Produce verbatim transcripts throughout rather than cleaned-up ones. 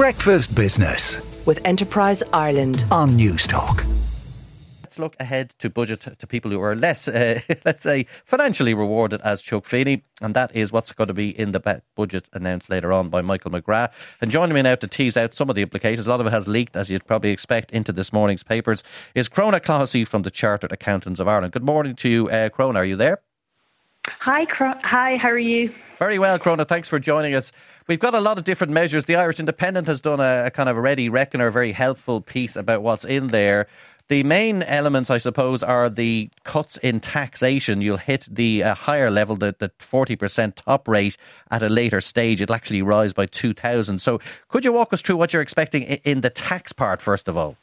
Breakfast Business with Enterprise Ireland on Newstalk. Let's look ahead to budget to people who are less, uh, let's say, financially rewarded as Chuck Feeney. And that is what's going to be in the budget announced later on by Michael McGrath. And joining me now to tease out some of the implications, a lot of it has leaked, as you'd probably expect, into this morning's papers, is Crona Clohisey from the Chartered Accountants of Ireland. Good morning to you, uh, Crona. Are you there? Hi, Cro- Hi. How are you? Very well, Crona. Thanks for joining us. We've got a lot of different measures. The Irish Independent has done a, a kind of a ready reckoner, a very helpful piece about what's in there. The main elements, I suppose, are the cuts in taxation. You'll hit the uh, higher level, the, the forty percent top rate at a later stage. It'll actually rise by two thousand. So could you walk us through what you're expecting in, in the tax part, first of all?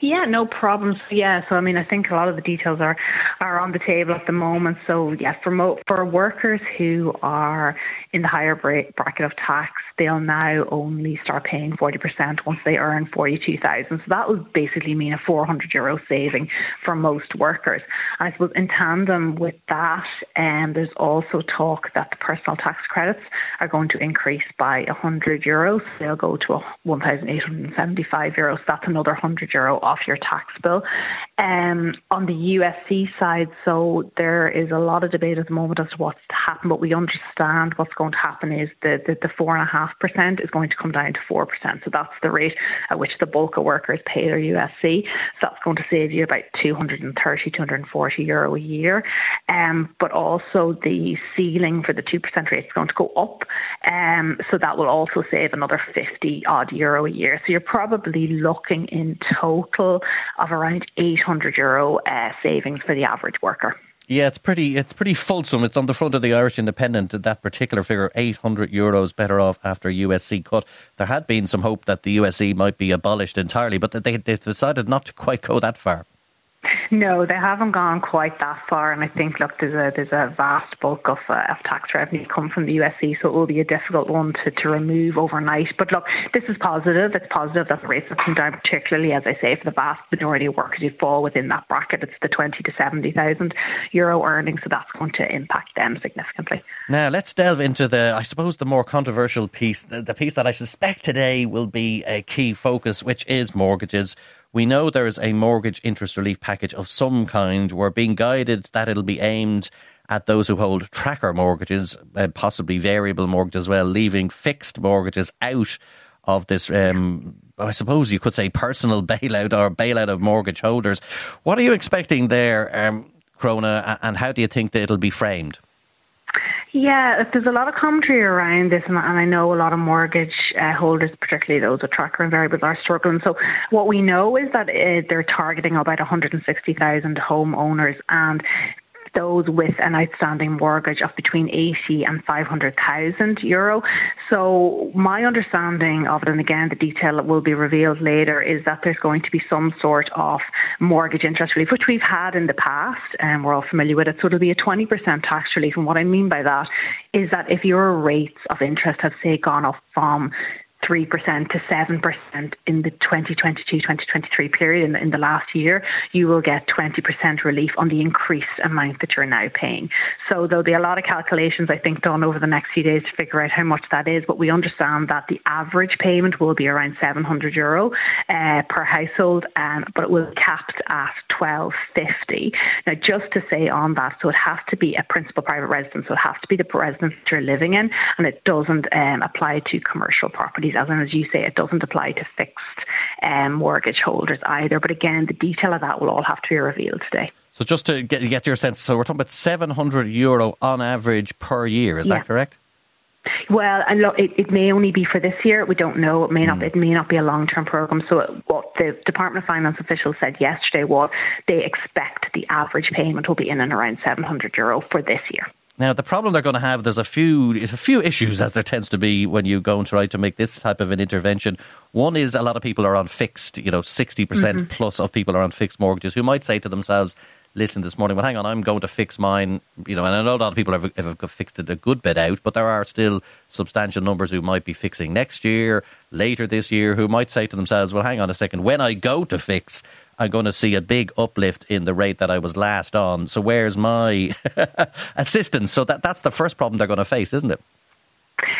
Yeah, no problems. Yeah, so I mean, I think a lot of the details are, are on the table at the moment. So yeah, for mo- for workers who are in the higher bra- bracket of tax, they'll now only start paying forty percent once they earn forty-two thousand. So that would basically mean a four hundred euro saving for most workers. And I suppose in tandem with that, um, there's also talk that the personal tax credits are going to increase by one hundred euros. They'll go to one thousand eight hundred seventy-five euros. So that's another one hundred euro off your tax bill. Um, on the U S C side, so there is a lot of debate at the moment as to what's to happen, but we understand what's going to happen is that the, the four and a half percent is going to come down to four percent. So that's the rate at which the bulk of workers pay their U S C. So that's going to save you about two hundred thirty, two hundred forty euro a year. Um, but also the ceiling for the two percent rate is going to go up. Um, so that will also save another fifty odd euro a year. So you're probably looking in total of around eight hundred euro uh, savings for the average worker. Yeah, it's pretty it's pretty fulsome. It's on the front of the Irish Independent, that particular figure, eight hundred euros better off after U S C cut. There had been some hope that the U S C might be abolished entirely, but they, they decided not to quite go that far. No, they haven't gone quite that far, and I think, look, there's a there's a vast bulk of, uh, of tax revenue come from the U S C, so it will be a difficult one to, to remove overnight. But look, this is positive. It's positive that the rates have come down, particularly, as I say, for the vast majority of workers who fall within that bracket. It's the twenty to seventy thousand euro earnings, so that's going to impact them significantly. Now, let's delve into the, I suppose, the more controversial piece, the, the piece that I suspect today will be a key focus, which is mortgages. We know there is a mortgage interest relief package of some kind. We're being guided that it'll be aimed at those who hold tracker mortgages, uh, possibly variable mortgages as well, leaving fixed mortgages out of this, um, I suppose you could say, personal bailout or bailout of mortgage holders. What are you expecting there, um, Crona, and how do you think that it'll be framed? Yeah, there's a lot of commentary around this, and I know a lot of mortgage uh, holders, particularly those with tracker and variables, are struggling. So what we know is that uh, they're targeting about one hundred sixty thousand homeowners and those with an outstanding mortgage of between eighty and five hundred thousand euro. So my understanding of it, and again, the detail will be revealed later, is that there's going to be some sort of mortgage interest relief, which we've had in the past, and we're all familiar with it. So it'll be a twenty percent tax relief. And what I mean by that is that if your rates of interest have, say, gone up from three percent to seven percent in the twenty twenty-two twenty twenty-three period, in the, in the last year, you will get twenty percent relief on the increased amount that you're now paying. So there'll be a lot of calculations, I think, done over the next few days to figure out how much that is, but we understand that the average payment will be around seven hundred euro uh, per household, um, but it will be capped at twelve fifty. Now, just to say on that, so it has to be a principal private residence, so it has to be the residence that you're living in, and it doesn't um, apply to commercial properties. As and as you say, it doesn't apply to fixed um, mortgage holders either. But again, the detail of that will all have to be revealed today. So just to get, get your sense, so we're talking about seven hundred euro on average per year, is yeah. that correct? Well, and look, it, it may only be for this year. We don't know. It may not. It may not be a long-term program. So, it, what the Department of Finance officials said yesterday was they expect the average payment will be in and around seven hundred euro for this year. Now, the problem they're going to have, there's a few a few issues, as there tends to be when you go and try to make this type of an intervention. One is a lot of people are on fixed, you know, sixty percent mm-hmm. plus of people are on fixed mortgages who might say to themselves, listen, this morning, well, hang on, I'm going to fix mine. You know, and I know a lot of people have, have fixed it a good bit out, but there are still substantial numbers who might be fixing next year, later this year, who might say to themselves, well, hang on a second, when I go to fix, I'm going to see a big uplift in the rate that I was last on. So where's my assistance? So that that's the first problem they're going to face, isn't it?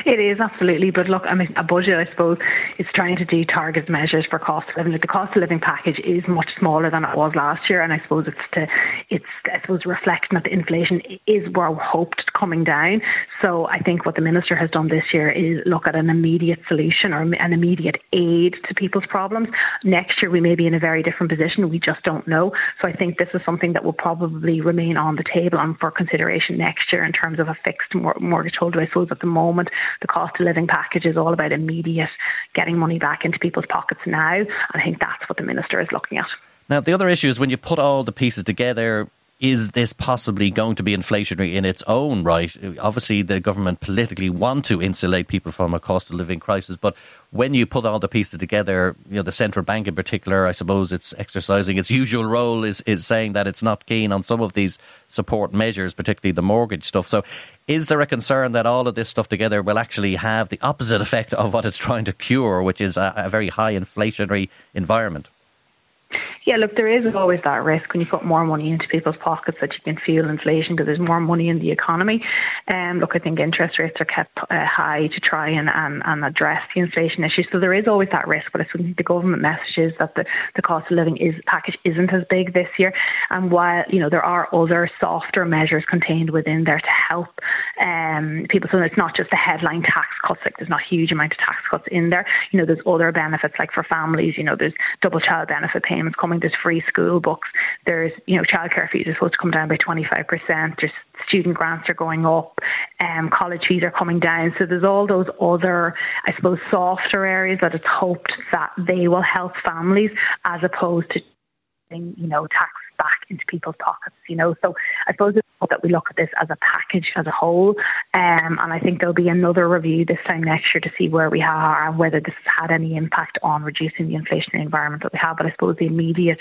It is, absolutely. But look, I mean, a budget, I suppose, is trying to do target measures for cost of living. Like, the cost of living package is much smaller than it was last year, and I suppose it's to, it's I suppose reflecting that the inflation is well hoped coming down. So I think what the minister has done this year is look at an immediate solution or an immediate aid to people's problems. Next year we may be in a very different position. We just don't know. So I think this is something that will probably remain on the table and for consideration next year in terms of a fixed mortgage holder. I suppose at the moment the cost of living package is all about immediate getting money back into people's pockets now, and I think that's what the minister is looking at. Now, the other issue is when you put all the pieces together, is this possibly going to be inflationary in its own right? Obviously, the government politically want to insulate people from a cost of living crisis, but when you put all the pieces together, you know, the central bank in particular, I suppose it's exercising its usual role, is, is saying that it's not keen on some of these support measures, particularly the mortgage stuff. So is there a concern that all of this stuff together will actually have the opposite effect of what it's trying to cure, which is a, a very high inflationary environment? Yeah, look, there is always that risk when you put more money into people's pockets that you can fuel inflation because there's more money in the economy. Um, look, I think interest rates are kept uh, high to try and, and, and address the inflation issue. So there is always that risk, but I think the government message is that the, the cost of living is package isn't as big this year. And while, you know, there are other softer measures contained within there to help um, people. So it's not just the headline tax cuts, like there's not a huge amount of tax cuts in there. You know, there's other benefits like for families, you know, there's double child benefit payments coming. There's free school books. There's, you know, childcare fees are supposed to come down by twenty-five percent. There's student grants are going up. Um, college fees are coming down. So there's all those other, I suppose, softer areas that it's hoped that they will help families as opposed to, you know, tax back into people's pockets, you know. So I suppose it's that we look at this as a package as a whole, um, and I think there'll be another review this time next year to see where we are and whether this has had any impact on reducing the inflationary environment that we have. But I suppose the immediate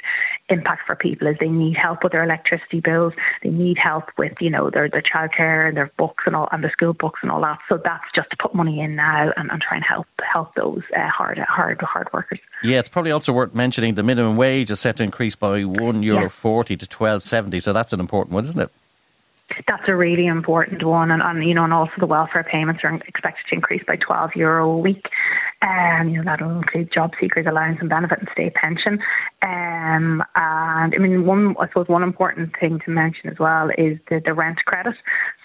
impact for people is they need help with their electricity bills, they need help with, you know, their, their childcare and their books and all, and their school books and all that. So that's just to put money in now and, and try and help help those uh, hard hard hard workers. Yeah, it's probably also worth mentioning the minimum wage is set to increase by one euro yes. forty to twelve seventy. So that's an important one, isn't it? That's a really important one, and, and you know, and also the welfare payments are expected to increase by twelve euro a week. Um, you know, that'll include job seekers allowance and benefit and state pension. Um, and I mean, one I suppose one important thing to mention as well is the, the rent credit.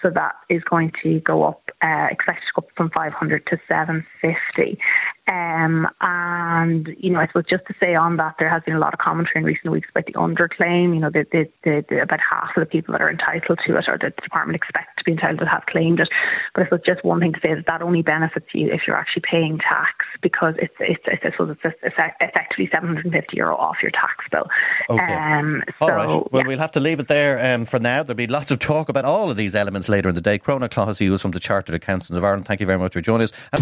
So that is going to go up, uh, expected to go up from five hundred to seven fifty. Um, and, you know, I suppose just to say on that, there has been a lot of commentary in recent weeks about the underclaim. You know, the, the, the, the, about half of the people that are entitled to it, or the department expect to be entitled to, have claimed it. But I suppose just one thing to say is that only benefits you if you're actually paying tax, because it's, it's, it's, I suppose it's effectively seven hundred fifty euro off your tax bill. Okay. Um, all so, right. Well, yeah. We'll have to leave it there um, for now. There'll be lots of talk about all of these elements later in the day. Crona Clohisey, who's from the Chartered Accountants of Ireland. Thank you very much for joining us. And